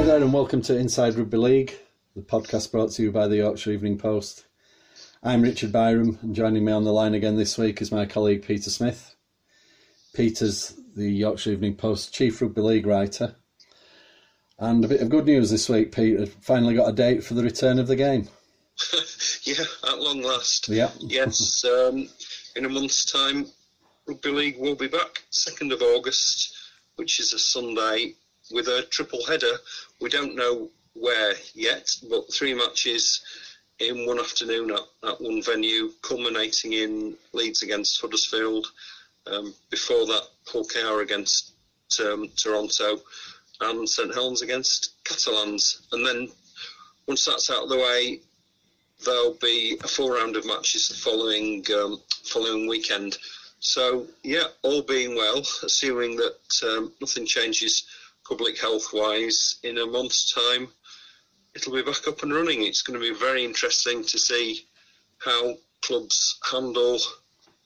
Hi there and welcome to Inside Rugby League, the podcast brought to you by the Yorkshire Evening Post. I'm Richard Byram, and joining me on the line again this week is my colleague Peter Smith. Peter's the Yorkshire Evening Post chief rugby league writer. And a bit of good news this week, Peter. Finally got a date for the return of the game. Yeah, at long last. Yeah. Yes, in a month's time, Rugby League will be back 2nd of August, which is a Sunday, with a triple header. We don't know where yet, but 3 matches in one afternoon at one venue, culminating in Leeds against Huddersfield, before that Hull KR against Toronto, and St Helens against Catalans. And then once that's out of the way, there'll be a full round of matches the following weekend. So yeah, all being well, assuming that nothing changes public health-wise, in a month's time, it'll be back up and running. It's going to be very interesting to see how clubs handle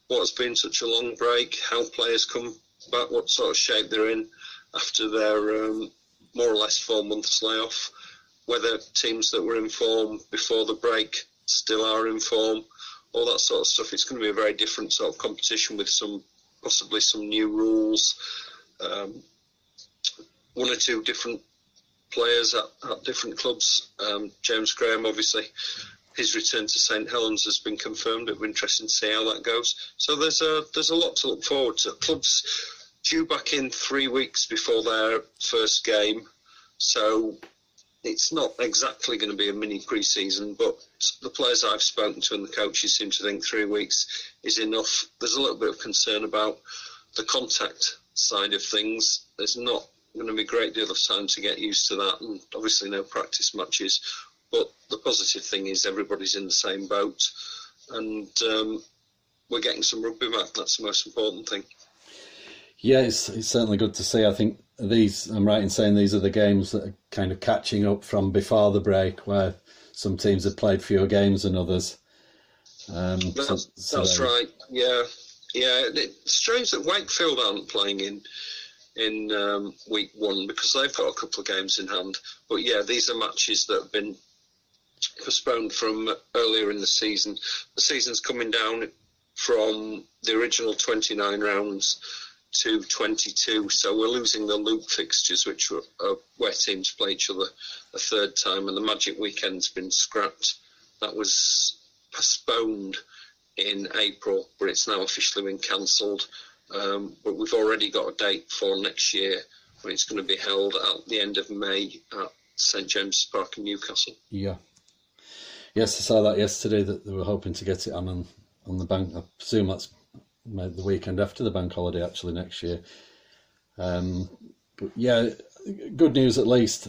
what has been such a long break, how players come back, what sort of shape they're in after their more or less 4 months layoff, whether teams that were in form before the break still are in form, all that sort of stuff. It's going to be a very different sort of competition with possibly some new rules, one or two different players at different clubs. James Graham, obviously, his return to St Helens has been confirmed. It'll be interesting to see how that goes. So there's a lot to look forward to. Clubs due back in 3 weeks before their first game, so it's not exactly going to be a mini pre-season, but the players I've spoken to and the coaches seem to think 3 weeks is enough. There's a little bit of concern about the contact side of things. There's not going to be a great deal of time to get used to that, and obviously no practice matches, but the positive thing is everybody's in the same boat, and we're getting some rugby back. That's the most important thing. Yeah, it's certainly good to see. I think I'm right in saying these are the games that are kind of catching up from before the break, where some teams have played fewer games than others. That's right, yeah. It's strange that Wakefield aren't playing in week one, because they've got a couple of games in hand. But yeah, these are matches that have been postponed from earlier in the season. The season's coming down from the original 29 rounds to 22, so we're losing the loop fixtures, which are where teams play each other a third time, and the Magic Weekend's been scrapped. That was postponed in April, but it's now officially been cancelled. But we've already got a date for next year, when it's going to be held at the end of May at St James's Park in Newcastle. Yeah. Yes, I saw that yesterday, that they were hoping to get it on the bank. I presume that's the weekend after the bank holiday, actually, next year. But yeah, good news at least.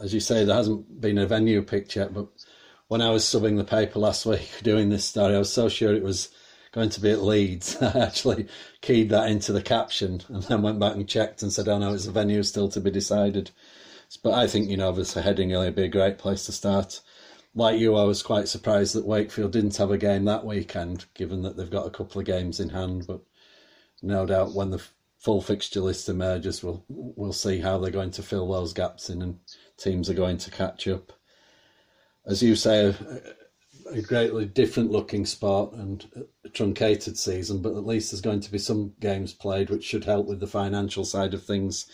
As you say, there hasn't been a venue picked yet, but when I was subbing the paper last week doing this story, I was so sure it was going to be at Leeds. I actually keyed that into the caption and then went back and checked and said, oh no, it's a venue still to be decided. But I think, obviously Headingley would be a great place to start. Like you, I was quite surprised that Wakefield didn't have a game that weekend, given that they've got a couple of games in hand. But no doubt when the full fixture list emerges, we'll see how they're going to fill those gaps in, and teams are going to catch up. As you say, a greatly different looking sport and a truncated season, but at least there's going to be some games played, which should help with the financial side of things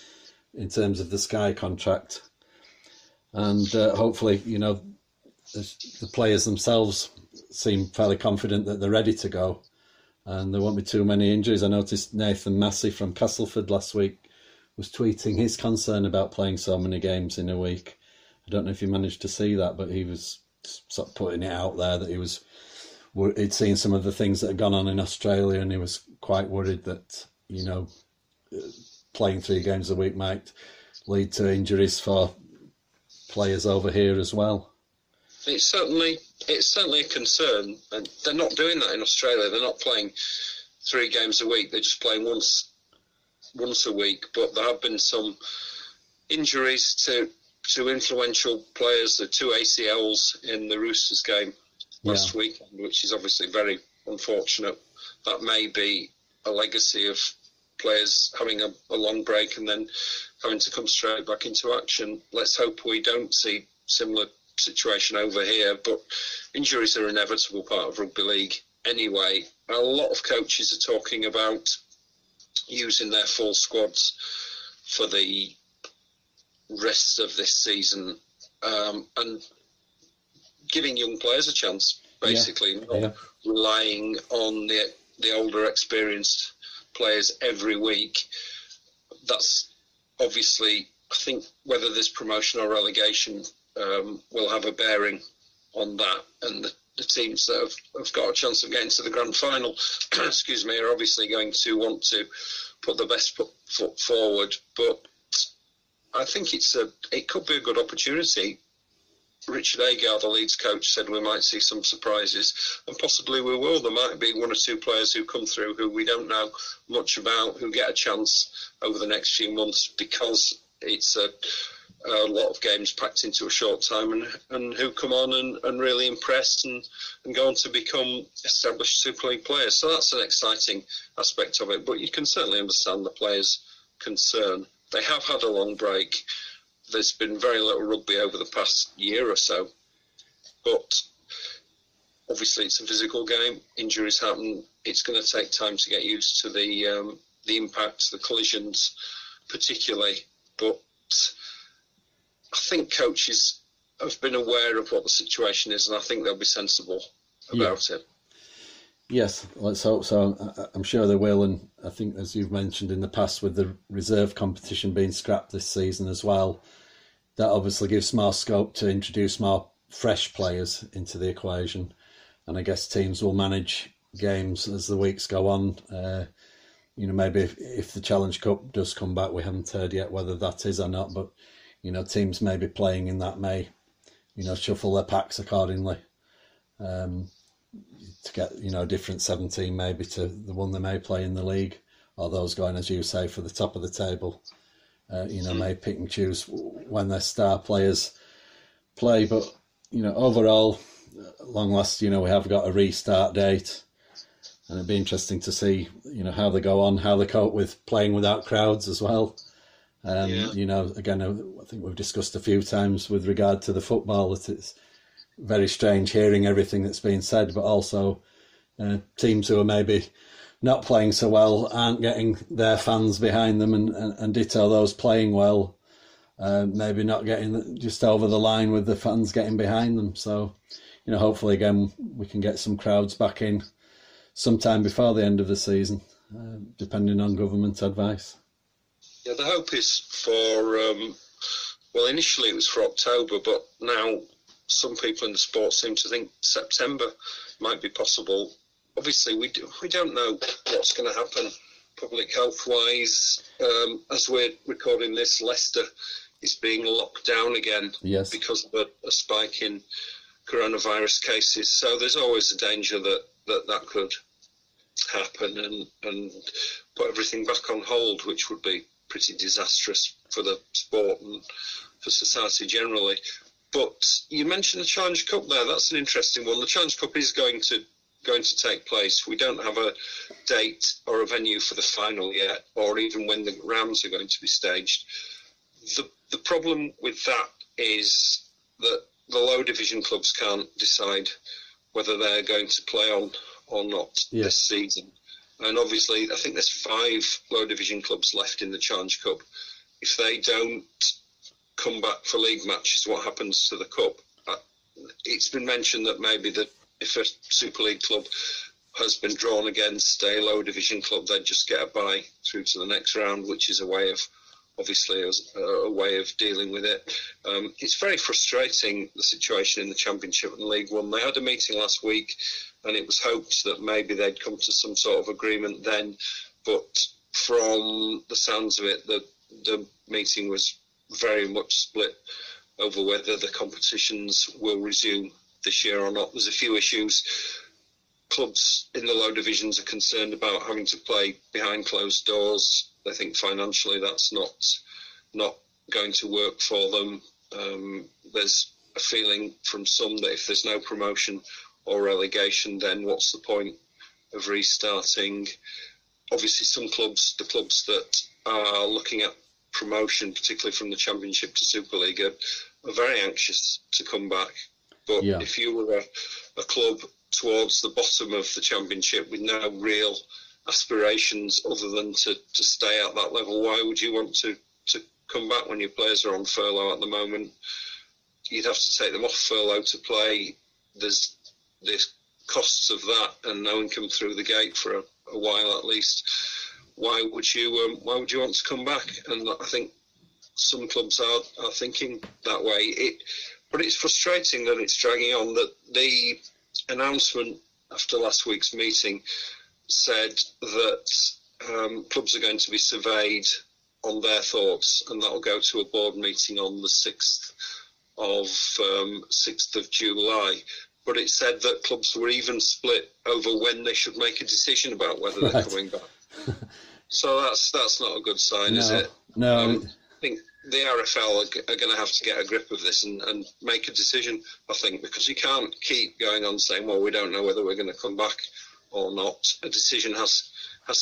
in terms of the Sky contract. And hopefully, the players themselves seem fairly confident that they're ready to go and there won't be too many injuries. I noticed Nathan Massey from Castleford last week was tweeting his concern about playing so many games in a week. I don't know if you managed to see that, but he was sort of putting it out there that he'd seen some of the things that had gone on in Australia, and he was quite worried that playing 3 games a week might lead to injuries for players over here as well. It's certainly a concern, and they're not doing that in Australia. They're not playing 3 games a week. They're just playing once a week. But there have been some injuries to influential players, the 2 ACLs in the Roosters game last weekend, which is obviously very unfortunate. That may be a legacy of players having a long break and then having to come straight back into action. Let's hope we don't see similar situation over here, but injuries are an inevitable part of rugby league anyway. A lot of coaches are talking about using their full squads for the rest of this season, and giving young players a chance, basically, not relying on the older experienced players every week. That's obviously, I think, whether there's promotion or relegation will have a bearing on that, and the teams that have got a chance of getting to the grand final excuse me, are obviously going to want to put the best foot forward. But I think it could be a good opportunity. Richard Agar, the Leeds coach, said we might see some surprises, and possibly we will. There might be one or two players who come through who we don't know much about, who get a chance over the next few months, because it's a lot of games packed into a short time, and who come on and really impress and go on to become established Super League players. So that's an exciting aspect of it, but you can certainly understand the players' concern. They have had a long break. There's been very little rugby over the past year or so, but obviously it's a physical game. Injuries happen. It's going to take time to get used to the impacts, the collisions particularly. But I think coaches have been aware of what the situation is, and I think they'll be sensible about it. Yes, let's hope so. I'm sure they will, and I think, as you've mentioned in the past, with the reserve competition being scrapped this season as well, that obviously gives more scope to introduce more fresh players into the equation. And I guess teams will manage games as the weeks go on. Maybe if the Challenge Cup does come back, we haven't heard yet whether that is or not, but, teams may be playing in that may, shuffle their packs accordingly. To get a different 17 maybe to the one they may play in the league, or those going, as you say, for the top of the table may pick and choose when their star players play. But overall, long last, we have got a restart date, and it'd be interesting to see how they go on, how they cope with playing without crowds as well. Again, I think we've discussed a few times with regard to the football that it's very strange hearing everything that's being said, but also teams who are maybe not playing so well aren't getting their fans behind them, and ditto those playing well, maybe not getting just over the line with the fans getting behind them. So, hopefully again we can get some crowds back in sometime before the end of the season, depending on government advice. Yeah, the hope is for initially it was for October, but now some people in the sport seem to think September might be possible. Obviously, we don't know what's going to happen public health-wise. As we're recording this, Leicester is being locked down again because of a spike in coronavirus cases. So there's always a danger that could happen and put everything back on hold, which would be pretty disastrous for the sport and for society generally. But you mentioned the Challenge Cup there. That's an interesting one. The Challenge Cup is going to take place. We don't have a date or a venue for the final yet, or even when the rounds are going to be staged. The problem with that is that the low division clubs can't decide whether they're going to play on or not this season. And obviously, I think there's 5 low division clubs left in the Challenge Cup. If they don't come back for league matches, what happens to the cup? It's been mentioned that maybe that if a Super League club has been drawn against a low division club, they'd just get a bye through to the next round, which is a way of dealing with it. It's very frustrating, the situation in the Championship and League One. They had a meeting last week, and it was hoped that maybe they'd come to some sort of agreement then, but from the sounds of it, the meeting was very much split over whether the competitions will resume this year or not. There's a few issues. Clubs in the low divisions are concerned about having to play behind closed doors. They think financially that's not going to work for them. There's a feeling from some that if there's no promotion or relegation, then what's the point of restarting? Obviously, some clubs, the clubs that are looking at promotion, particularly from the Championship to Super League, are very anxious to come back. But if you were a club towards the bottom of the Championship with no real aspirations other than to stay at that level, why would you want to come back when your players are on furlough at the moment? You'd have to take them off furlough to play. There's costs of that, and no income through the gate for a while at least. Why would you want to come back? And I think some clubs are thinking that way. But it's frustrating that it's dragging on. That the announcement after last week's meeting said that clubs are going to be surveyed on their thoughts, and that will go to a board meeting on the 6th of July. But it said that clubs were even split over when they should make a decision about whether they're coming back. So that's not a good sign, is it? No. I think the RFL are going to have to get a grip of this and make a decision, I think, because you can't keep going on saying, well, we don't know whether we're going to come back or not. A decision has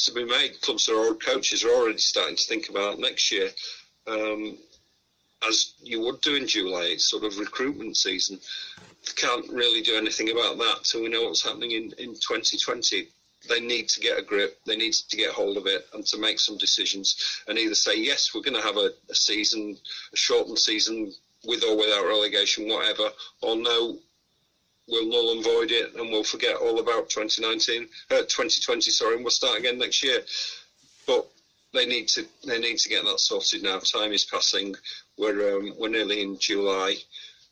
to be made. Clubs or coaches are already starting to think about next year, as you would do in July. It's sort of recruitment season. Can't really do anything about that till we know what's happening in 2020. They need to get a grip, they need to get hold of it, and to make some decisions, and either say, yes, we're going to have a season, a shortened season, with or without relegation, whatever, or no, we'll null and void it and we'll forget all about 2020, and we'll start again next year. But they need to get that sorted now. Time is passing. We're nearly in July.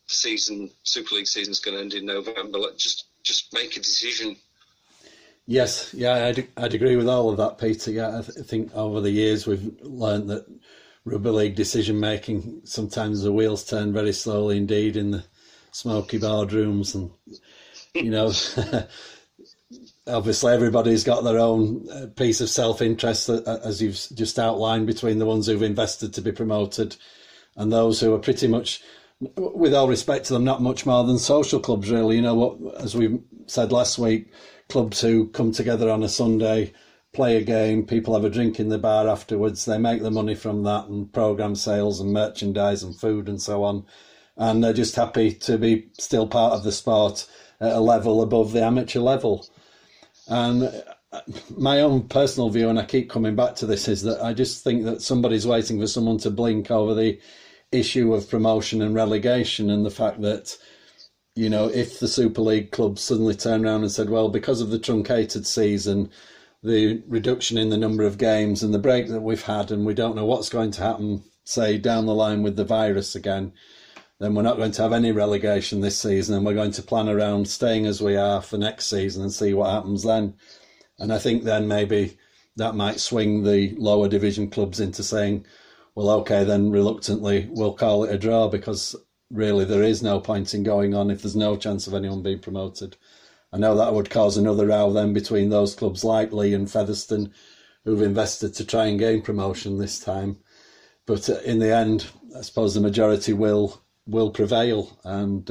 Super League season's going to end in November. Like, just make a decision. Yes, I'd agree with all of that, Peter. Yeah, I think over the years we've learned that rugby league decision making, sometimes the wheels turn very slowly indeed in the smoky boardrooms, and obviously everybody's got their own piece of self-interest, as you've just outlined, between the ones who've invested to be promoted and those who are pretty much, with all respect to them, not much more than social clubs, really. As we said last week, clubs who come together on a Sunday, play a game, people have a drink in the bar afterwards, they make the money from that and programme sales and merchandise and food and so on, and they're just happy to be still part of the sport at a level above the amateur level. And my own personal view, and I keep coming back to this, is that I just think that somebody's waiting for someone to blink over the issue of promotion and relegation, and the fact that, if the Super League clubs suddenly turned around and said, well, because of the truncated season, the reduction in the number of games and the break that we've had, and we don't know what's going to happen, say, down the line with the virus again, then we're not going to have any relegation this season, and we're going to plan around staying as we are for next season and see what happens then. And I think then maybe that might swing the lower division clubs into saying, well, OK, then reluctantly we'll call it a draw, because really there is no point in going on if there's no chance of anyone being promoted. I know that would cause another row then between those clubs like Leeds and Featherstone, who've invested to try and gain promotion this time. But in the end, I suppose the majority will prevail. And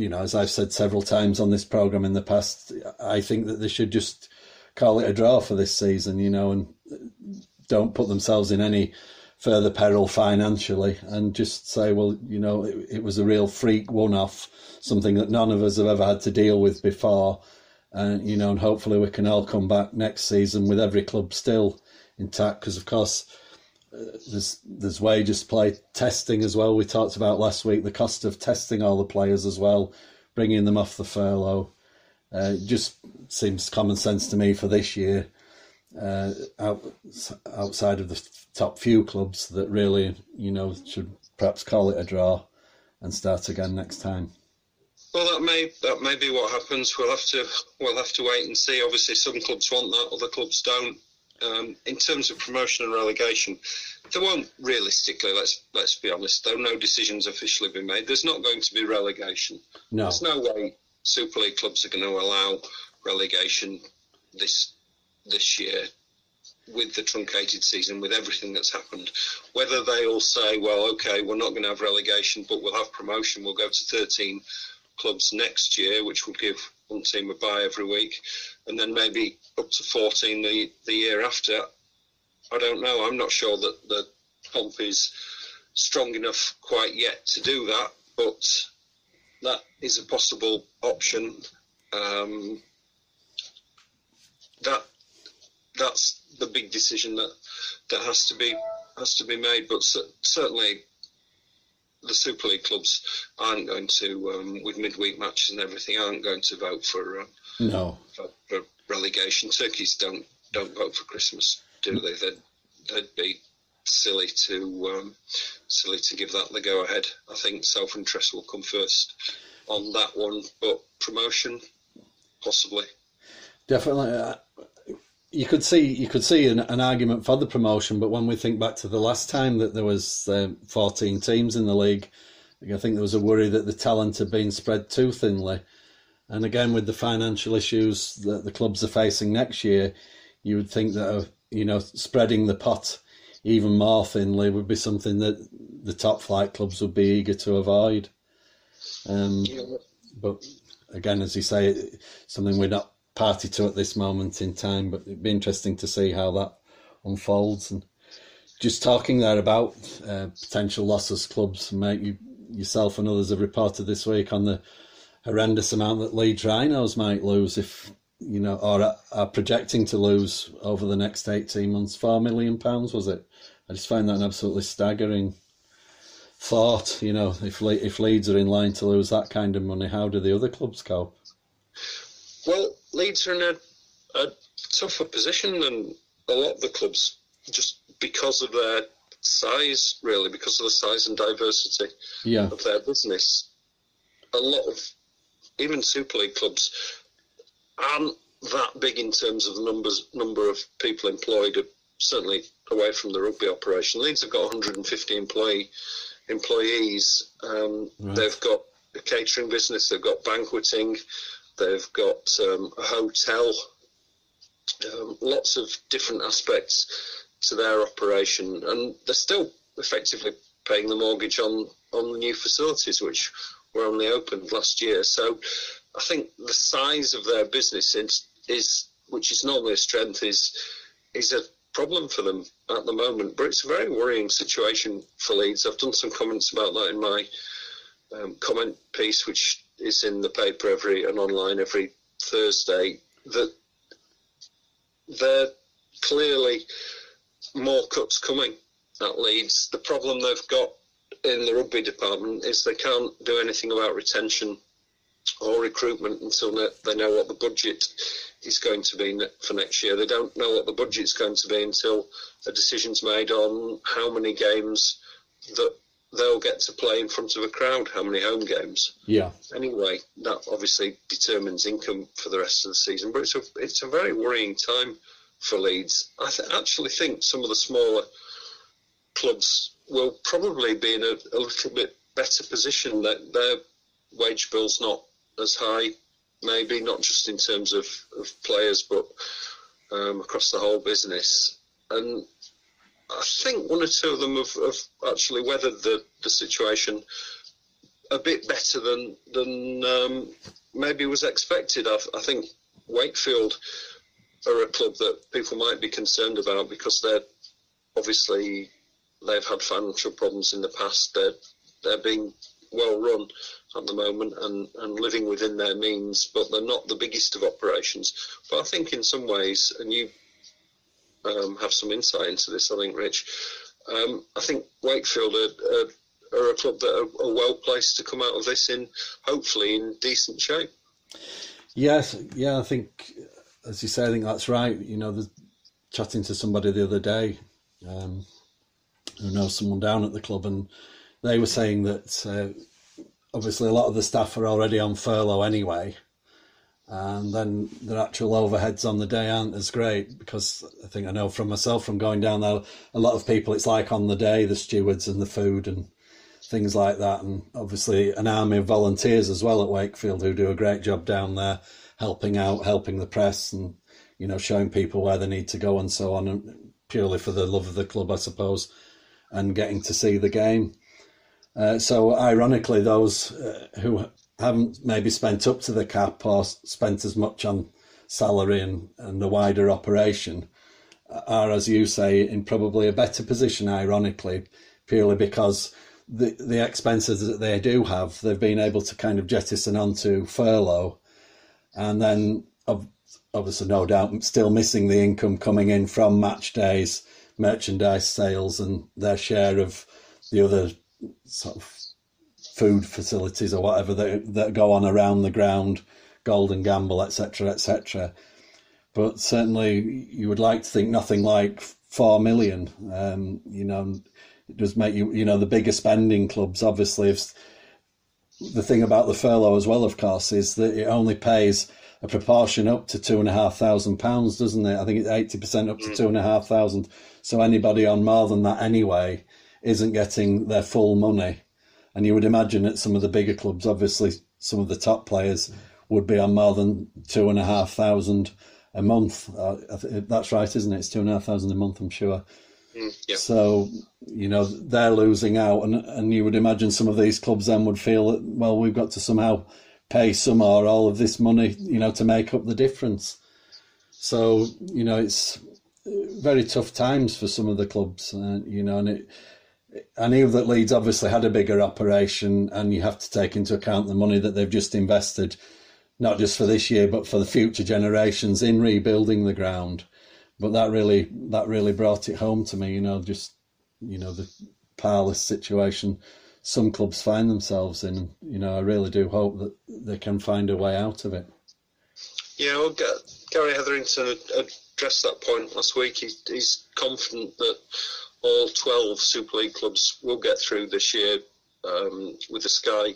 as I've said several times on this programme in the past, I think that they should just call it a draw for this season, and don't put themselves in any further peril financially, and just say, well, it was a real freak one-off, something that none of us have ever had to deal with before. And, and hopefully we can all come back next season with every club still intact, because, of course, there's wages play, testing as well. We talked about last week the cost of testing all the players as well, bringing them off the furlough. Just seems common sense to me for this year. Outside of the top few clubs that really, should perhaps call it a draw and start again next time. Well, that may be what happens. We'll have to wait and see. Obviously, some clubs want that, other clubs don't. In terms of promotion and relegation, there won't realistically, let's be honest, there are no decisions officially been made. There's not going to be relegation. No. There's no way Super League clubs are going to allow relegation this year, with the truncated season, with everything that's happened. Whether they all say, well, okay, we're not going to have relegation, but we'll have promotion, we'll go to 13 clubs next year, which will give one team a bye every week, and then maybe up to 14 the year after. I don't know. I'm not sure that the comp is strong enough quite yet to do that, but that is a possible option. That's the big decision that has to be made. But certainly, the Super League clubs aren't going to, with midweek matches and everything, aren't going to vote for relegation. Turkeys don't vote for Christmas, do they? They'd be silly to give that the go ahead. I think self-interest will come first on that one, but promotion possibly. Definitely, you could see an argument for the promotion, but when we think back to the last time that there was 14 teams in the league, I think there was a worry that the talent had been spread too thinly. And again, with the financial issues that the clubs are facing next year, you would think that spreading the pot even more thinly would be something that the top flight clubs would be eager to avoid. But again, as you say, it's something we're not party to at this moment in time, but it'd be interesting to see how that unfolds. And just talking there about potential losses clubs, mate, yourself and others have reported this week on the horrendous amount that Leeds Rhinos might lose if are projecting to lose over the next 18 months, £4 million, was it? I just find that an absolutely staggering thought. If Leeds are in line to lose that kind of money, how do the other clubs cope? Well, Leeds are in a tougher position than a lot of the clubs, just because of their size, really, because of the size and diversity of their business. A lot of, even Super League clubs, aren't that big in terms of the number of people employed, certainly away from the rugby operation. Leeds have got 150 employees. Right. They've got a catering business. They've got banqueting. They've got a hotel. Lots of different aspects to their operation, and they're still effectively paying the mortgage on the new facilities, which were only opened last year. So I think the size of their business is, which is normally a strength, is a problem for them at the moment. But it's a very worrying situation for Leeds. I've done some comments about that in my comment piece, which is in the paper and online every Thursday, that they're clearly more cuts coming at Leeds. The problem they've got in the rugby department is they can't do anything about retention or recruitment until they know what the budget is going to be for next year. They don't know what the budget's going to be until a decision's made on how many games that they'll get to play in front of a crowd, how many home games. Yeah. Anyway, that obviously determines income for the rest of the season, but it's a very worrying time for Leeds. I actually think some of the smaller clubs will probably be in a little bit better position, that their wage bill's not as high, maybe not just in terms of players, but across the whole business. And I think one or two of them have actually weathered the situation a bit better than maybe was expected. I think Wakefield are a club that people might be concerned about, because they've had financial problems in the past. They're being well run at the moment and living within their means, but they're not the biggest of operations. But I think in some ways, and you have some insight into this, I think, Rich, I think Wakefield are a club that are well placed to come out of this hopefully in decent shape. Yes, I think, as you say, I think that's right. Chatting to somebody the other day, who knows someone down at the club, and they were saying that obviously a lot of the staff are already on furlough anyway, and then their actual overheads on the day aren't as great, because I think I know from myself from going down there, a lot of people, it's like on the day, the stewards and the food and things like that, and obviously an army of volunteers as well at Wakefield who do a great job down there, helping out, helping the press, and showing people where they need to go and so on, and purely for the love of the club, I suppose, and getting to see the game. So ironically, those who haven't maybe spent up to the cap or spent as much on salary and the wider operation are, as you say, in probably a better position, ironically, purely because the expenses that they do have, they've been able to kind of jettison onto furlough, and then obviously no doubt still missing the income coming in from match days, merchandise sales, and their share of the other sort of food facilities or whatever that go on around the ground, Golden Gamble, etc., etc. But certainly you would like to think nothing like 4 million. You know, it does make you, you know, the bigger spending clubs, obviously. The thing about the furlough as well, of course, is that it only pays a proportion up to £2,500, doesn't it? I think it's 80% up to £2,500. So anybody on more than that anyway isn't getting their full money. And you would imagine that some of the bigger clubs, obviously, some of the top players would be on more than £2,500 a month. That's right, isn't it? It's £2,500 a month, I'm sure. Yep. So, you know, they're losing out. And you would imagine some of these clubs then would feel that, well, we've got to somehow pay some or all of this money, you know, to make up the difference. So, you know, it's very tough times for some of the clubs, you know, and I knew that Leeds obviously had a bigger operation, and you have to take into account the money that they've just invested, not just for this year, but for the future generations in rebuilding the ground. But that really brought it home to me, you know, just, you know, the parlous situation some clubs find themselves in. You know, I really do hope that they can find a way out of it. Yeah, well, Gary Heatherington addressed that point last week. He's confident that all 12 Super League clubs will get through this year, with the Sky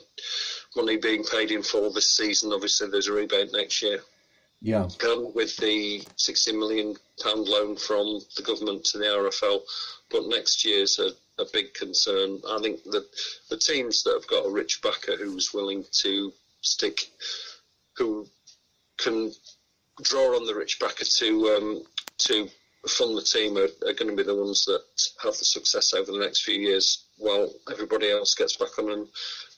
money being paid in full this season. Obviously, there's a rebate next year. Yeah. With the £60 million loan from the government to the RFL, but next year's a big concern. I think that the teams that have got a rich backer who's willing to stick, who can draw on the rich backer to fund the team are going to be the ones that have the success over the next few years, while everybody else gets back on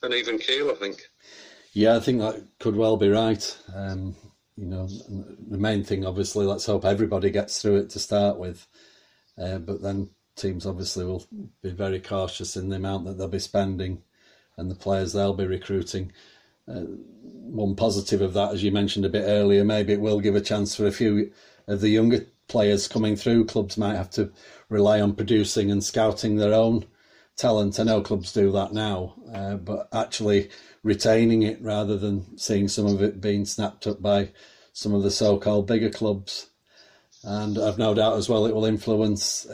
an even keel, I think. Yeah, I think that could well be right. You know, the main thing, obviously, let's hope everybody gets through it to start with. But then teams obviously will be very cautious in the amount that they'll be spending and the players they'll be recruiting. One positive of that, as you mentioned a bit earlier, maybe it will give a chance for a few of the younger players coming through. Clubs might have to rely on producing and scouting their own talent. I know clubs do that now, but actually retaining it rather than seeing some of it being snapped up by some of the so-called bigger clubs. And I've no doubt as well it will influence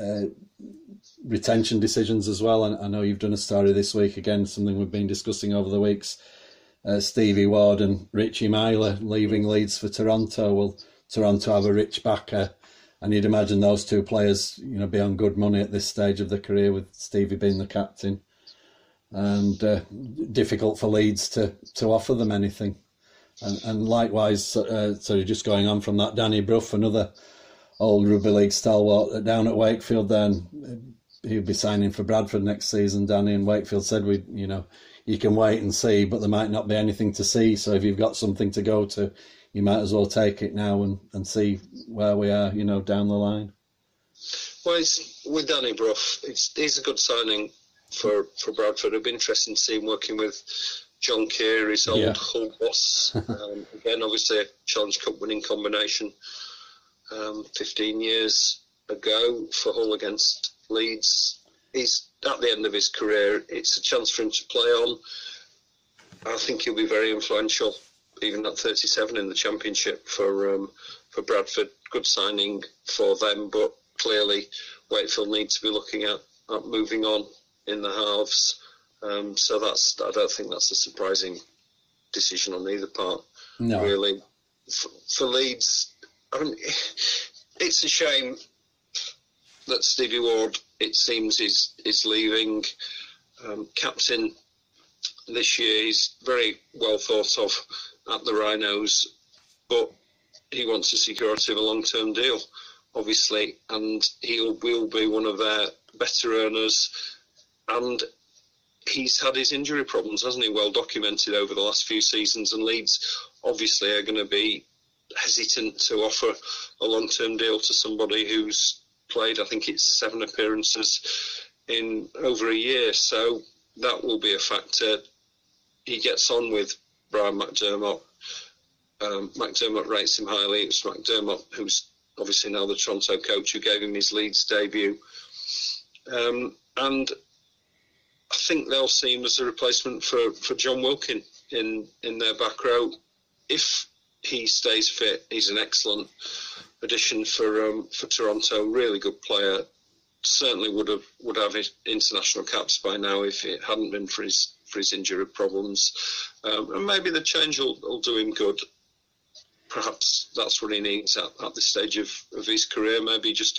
retention decisions as well. And I know you've done a story this week, again, something we've been discussing over the weeks. Stevie Ward and Richie Myler leaving Leeds for Toronto. Will Toronto have a rich backer? And you'd imagine those two players, you know, be on good money at this stage of their career, with Stevie being the captain. And difficult for Leeds to offer them anything. And likewise, so just going on from that, Danny Brough, another old rugby league stalwart down at Wakefield then, he'll be signing for Bradford next season, Danny, and Wakefield said, you can wait and see, but there might not be anything to see. So if you've got something to go to, you might as well take it now and see where we are, you know, down the line. Well, with Danny Brough, he's a good signing for Bradford. It'd be interesting to see him working with John Keir, his old Hull boss. Again, obviously a Challenge Cup winning combination 15 years ago for Hull against Leeds. He's at the end of his career. It's a chance for him to play on. I think he'll be very influential, even at 37 in the Championship for Bradford. Good signing for them, but clearly Wakefield needs to be looking at moving on in the halves. So I don't think that's a surprising decision on either part. No. Really, for Leeds, I mean, it's a shame that Stevie Ward, it seems, is leaving. Captain this year, he's very well thought of at the Rhinos, but he wants the security of a long-term deal, obviously, and he will be one of their better earners. And he's had his injury problems, hasn't he? Well documented over the last few seasons, and Leeds obviously are going to be hesitant to offer a long-term deal to somebody who's played, I think it's 7 appearances in over a year, so that will be a factor. He gets on with Brian McDermott. McDermott rates him highly. It's McDermott who's obviously now the Toronto coach who gave him his Leeds debut. And I think they'll see him as a replacement for John Wilkin in their back row. If he stays fit, he's an excellent addition for Toronto. Really good player. Certainly would have his international caps by now if it hadn't been for his injury problems. And maybe the change will do him good. Perhaps that's what he needs at this stage of his career. Maybe just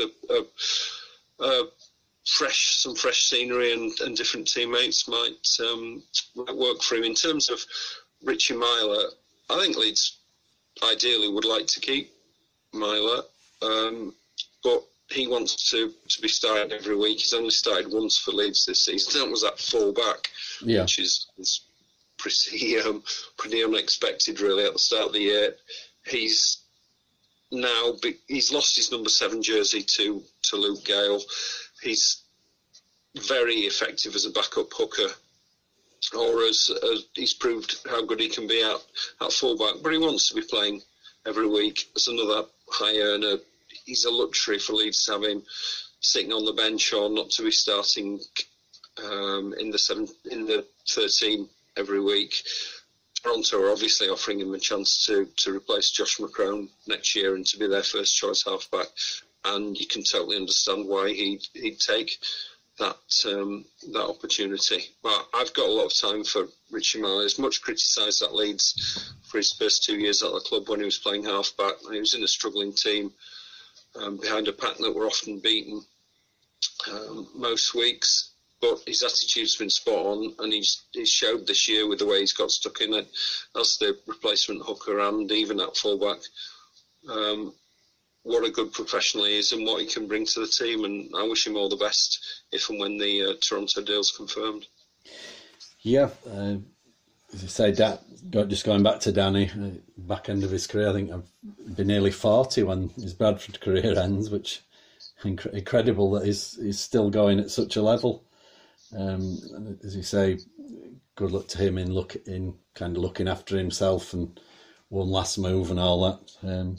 some fresh scenery and different teammates might work for him. In terms of Richie Myler, I think Leeds ideally would like to keep Myler, but he wants to be starting every week. He's only started once for Leeds this season. That was at full-back, yeah, which is pretty unexpected, really, at the start of the year. He's now he's lost his number 7 jersey to Luke Gale. He's very effective as a backup hooker, or as he's proved how good he can be at full-back. But he wants to be playing every week as another high earner. He's a luxury for Leeds to have him sitting on the bench or not to be starting in the 13 every week. Toronto are obviously offering him a chance to replace Josh McCrone next year and to be their first choice halfback, and you can totally understand why he'd take that opportunity. But I've got a lot of time for Richie Myler. He's much criticised at Leeds for his first 2 years at the club when he was playing halfback, and he was in a struggling team behind a pack that were often beaten most weeks. But his attitude's been spot on, and he showed this year with the way he's got stuck in it as the replacement hooker and even at fullback. What a good professional he is and what he can bring to the team, and I wish him all the best if and when the Toronto deal's confirmed. Yeah, as I say, just going back to Danny, back end of his career, I think I've been nearly 40 when his Bradford career ends, which is incredible that he's still going at such a level. And as you say, good luck to him in kind of looking after himself and one last move and all that.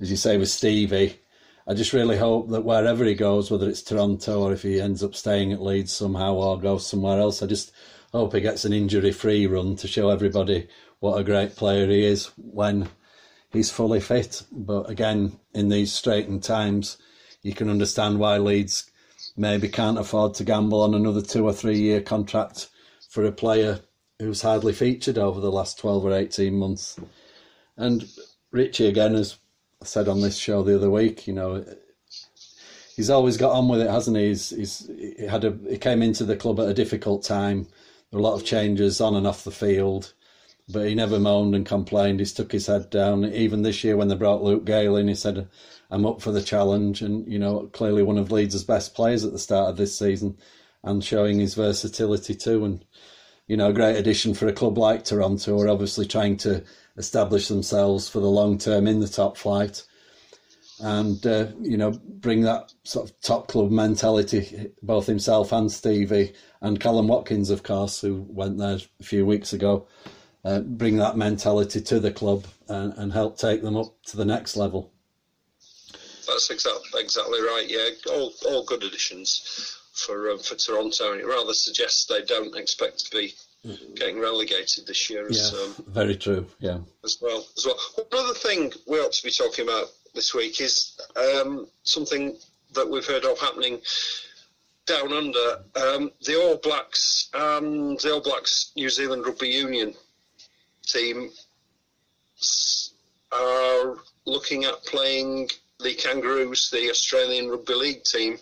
As you say with Stevie, I just really hope that wherever he goes, whether it's Toronto or if he ends up staying at Leeds somehow or goes somewhere else, I just hope he gets an injury-free run to show everybody what a great player he is when he's fully fit. But again, in these straitened times, you can understand why Leeds maybe can't afford to gamble on another 2 or 3 year contract for a player who's hardly featured over the last 12 or 18 months. And Richie, again, as I said on this show the other week, you know, he's always got on with it, hasn't he? He came into the club at a difficult time. There were a lot of changes on and off the field, but he never moaned and complained. He stuck his head down. Even this year when they brought Luke Gale in, he said, I'm up for the challenge. And, you know, clearly one of Leeds' best players at the start of this season, and showing his versatility too. And, you know, a great addition for a club like Toronto, who are obviously trying to establish themselves for the long term in the top flight, and you know, bring that sort of top club mentality, both himself and Stevie and Callum Watkins, of course, who went there a few weeks ago, bring that mentality to the club and help take them up to the next level. That's exactly right, yeah. All good additions for Toronto, and it rather suggests they don't expect to be getting relegated this year. Very true, yeah. As well. Another thing we ought to be talking about this week is something that we've heard of happening down under. The All Blacks and the All Blacks New Zealand Rugby Union team are looking at playing the Kangaroos, the Australian Rugby League team,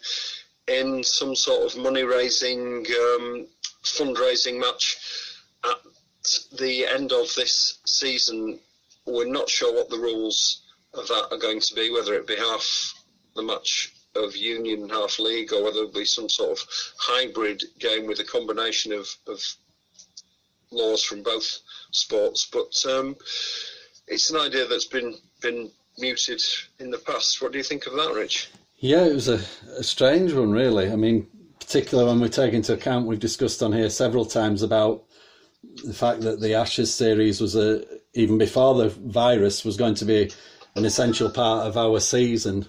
in some sort of money-raising fundraising match at the end of this season. We're not sure what the rules of that are going to be, whether it be half the match of Union and half League, or whether it be some sort of hybrid game with a combination of laws from both sports. But it's an idea that's been mooted in the past. What do you think of that, Rich? Yeah, it was a strange one, really. I mean, particularly when we take into account, we've discussed on here several times about the fact that the Ashes series was, even before the virus, was going to be an essential part of our season,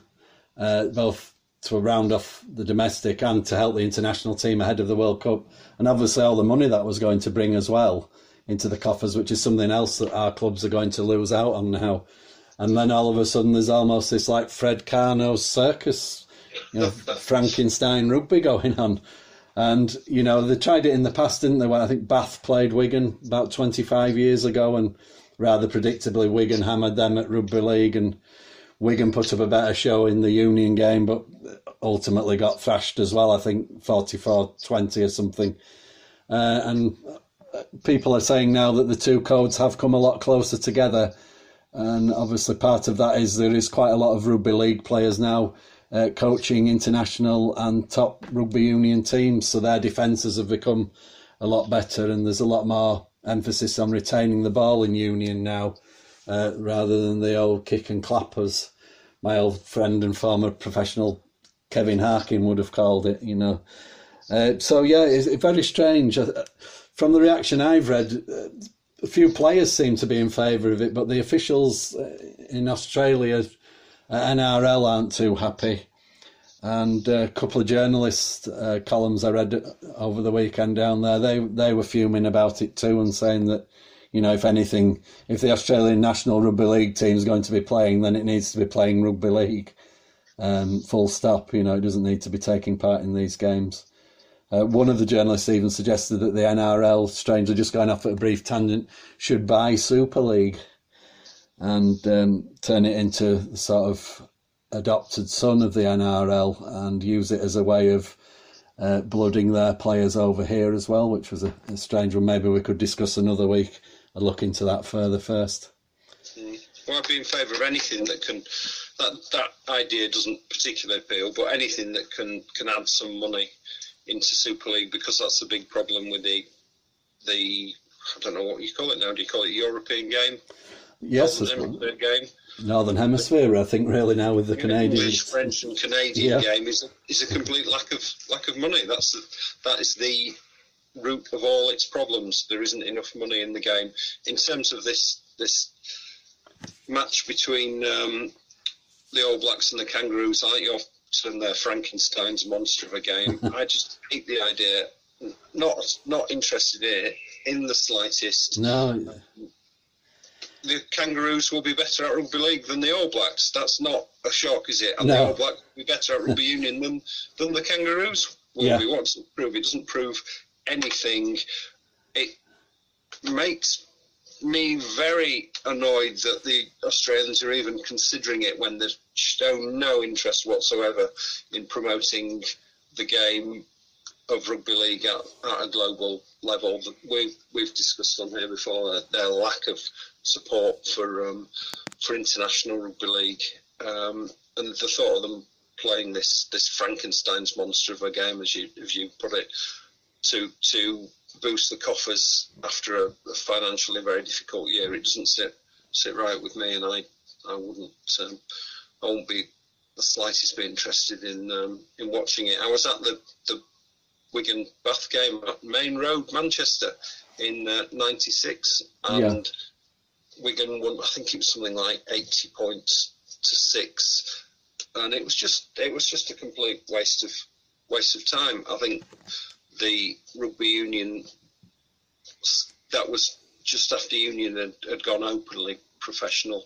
both to round off the domestic and to help the international team ahead of the World Cup. And obviously all the money that was going to bring as well into the coffers, which is something else that our clubs are going to lose out on now. And then all of a sudden there's almost this like Fred Carno's circus, you know, Frankenstein rugby going on. And, you know, they tried it in the past, didn't they? Well, I think Bath played Wigan about 25 years ago, and rather predictably Wigan hammered them at Rugby League, and Wigan put up a better show in the Union game, but ultimately got thrashed as well, I think 44-20 or something. And people are saying now that the two codes have come a lot closer together. And obviously part of that is there is quite a lot of rugby league players now coaching international and top rugby union teams, so their defences have become a lot better, and there's a lot more emphasis on retaining the ball in union now, rather than the old kick and clap, as my old friend and former professional Kevin Harkin would have called it, you know. So yeah, it's very strange. From the reaction I've read, a few players seem to be in favour of it, but the officials in Australia at NRL aren't too happy. And a couple of journalist columns I read over the weekend down there, they were fuming about it too, and saying that, you know, if anything, if the Australian National Rugby League team is going to be playing, then it needs to be playing rugby league, full stop. You know, it doesn't need to be taking part in these games. One of the journalists even suggested that the NRL, strangely just going off at a brief tangent, should buy Super League and turn it into the sort of adopted son of the NRL and use it as a way of blooding their players over here as well, which was a strange one. Maybe we could discuss another week and look into that further first. Well, I'd be in favour of anything that can... That idea doesn't particularly appeal, but anything that can add some money into Super League, because that's the big problem with the I don't know what you call it now. Do you call it European game? Yes, Northern Hemisphere, I think, really now with the Canadian, English, French, and Canadian game is a complete lack of money. That is the root of all its problems. There isn't enough money in the game. In terms of this match between the All Blacks and the Kangaroos, aren't you? And their Frankenstein's monster of a game. I just hate the idea. Not interested in it in the slightest. No. The Kangaroos will be better at rugby league than the All Blacks. That's not a shock, is it? And the All Blacks will be better at rugby union than the Kangaroos will be. What does it prove? It doesn't prove anything. It makes me very annoyed that the Australians are even considering it when they've shown no interest whatsoever in promoting the game of rugby league at a global level. We've discussed on here before their lack of support for international rugby league, and the thought of them playing this Frankenstein's monster of a game, as you put it, to boost the coffers after a financially very difficult year. It doesn't sit right with me, and I wouldn't. I won't be the slightest bit interested in watching it. I was at the Wigan Bath game at Main Road, Manchester, in '96, and Wigan won. I think it was something like 80 points to 6, and it was just a complete waste of time. I think the rugby union, that was just after union had gone openly professional,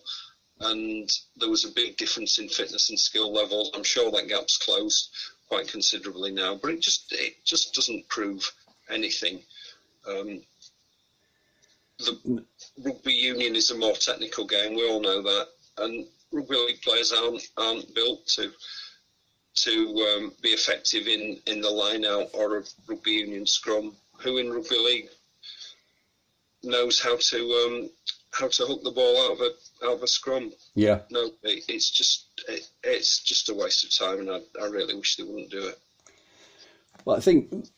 and there was a big difference in fitness and skill level. I'm sure that gap's closed quite considerably now, but it just doesn't prove anything. The rugby union is a more technical game, we all know that, and rugby league players aren't built to be effective in the line-out or a rugby union scrum. Who in rugby league knows how to hook the ball out of a scrum? Yeah. No, it's just a waste of time, and I really wish they wouldn't do it. Well, I think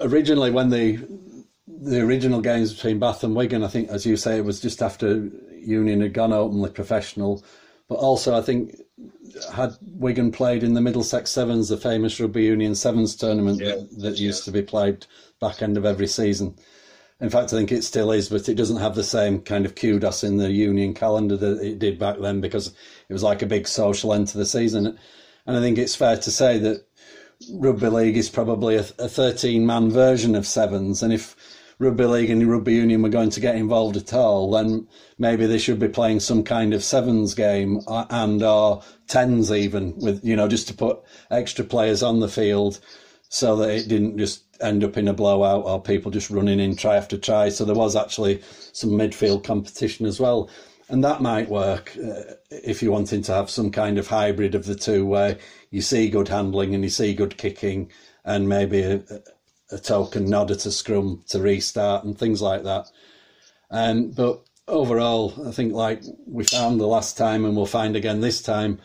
originally when the original games between Bath and Wigan, I think, as you say, it was just after union had gone openly professional, but also I think had Wigan played in the Middlesex Sevens, the famous rugby union sevens tournament that used to be played back end of every season. In fact, I think it still is, but it doesn't have the same kind of kudos in the union calendar that it did back then, because it was like a big social end to the season. And I think it's fair to say that rugby league is probably a 13-man version of sevens. And if rugby league and rugby union were going to get involved at all, then maybe they should be playing some kind of sevens game and or tens even, with, you know, just to put extra players on the field, so that it didn't just end up in a blowout or people just running in try after try. So there was actually some midfield competition as well. And that might work if you're wanting to have some kind of hybrid of the two, where you see good handling and you see good kicking and maybe a token nod at a scrum to restart and things like that. But overall, I think, like we found the last time and we'll find again this time,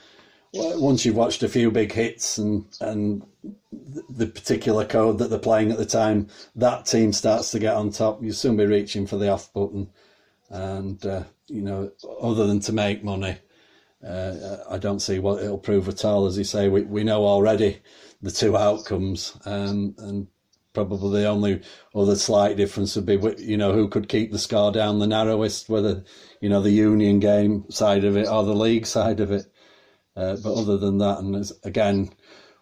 once you've watched a few big hits and the particular code that they're playing at the time, that team starts to get on top. You'll soon be reaching for the off button. And, you know, other than to make money, I don't see what it'll prove at all. As you say, we know already the two outcomes, and probably the only other slight difference would be, you know, who could keep the score down the narrowest, whether, you know, the union game side of it or the league side of it. But other than that, and again,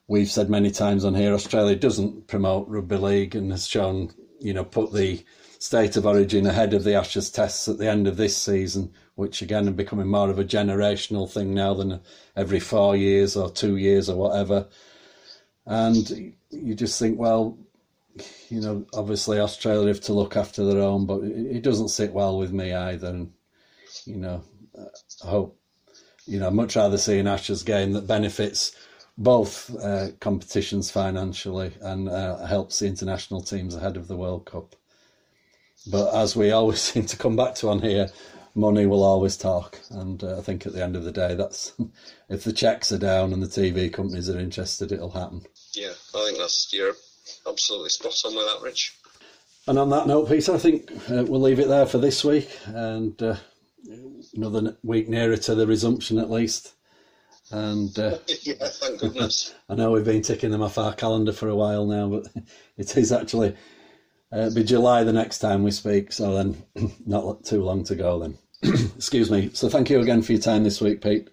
we've said many times on here, Australia doesn't promote rugby league and has shown, you know, put the State of Origin ahead of the Ashes tests at the end of this season, which again are becoming more of a generational thing now than every 4 years or 2 years or whatever. And you just think, well, you know, obviously Australia have to look after their own, but it doesn't sit well with me either. And, you know, I hope, you know, I'd much rather see an Ashes game that benefits both competitions financially and helps the international teams ahead of the World Cup. But as we always seem to come back to on here, money will always talk. And I think at the end of the day, that's if the checks are down and the TV companies are interested, it'll happen. Yeah, I think you're absolutely spot on with that, Rich. And on that note, Peter, I think we'll leave it there for this week, and another week nearer to the resumption at least. And yeah, thank goodness. I know we've been ticking them off our calendar for a while now, but it is actually... it'll be July the next time we speak, so then not too long to go then. Excuse me. So thank you again for your time this week, Pete.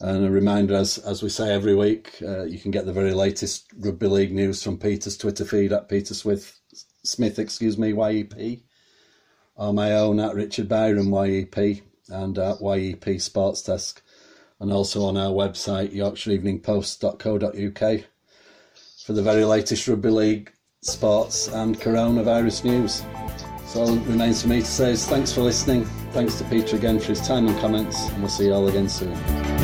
And a reminder, as we say every week, you can get the very latest rugby league news from Peter's Twitter feed at Peter Smith, YEP, or my own at Richard Byram, YEP, and at YEP Sports Desk, and also on our website, yorkshireeveningpost.co.uk, for the very latest rugby league, sports and coronavirus news. So all that remains for me to say is thanks for listening. Thanks to Peter again for his time and comments, and we'll see you all again soon.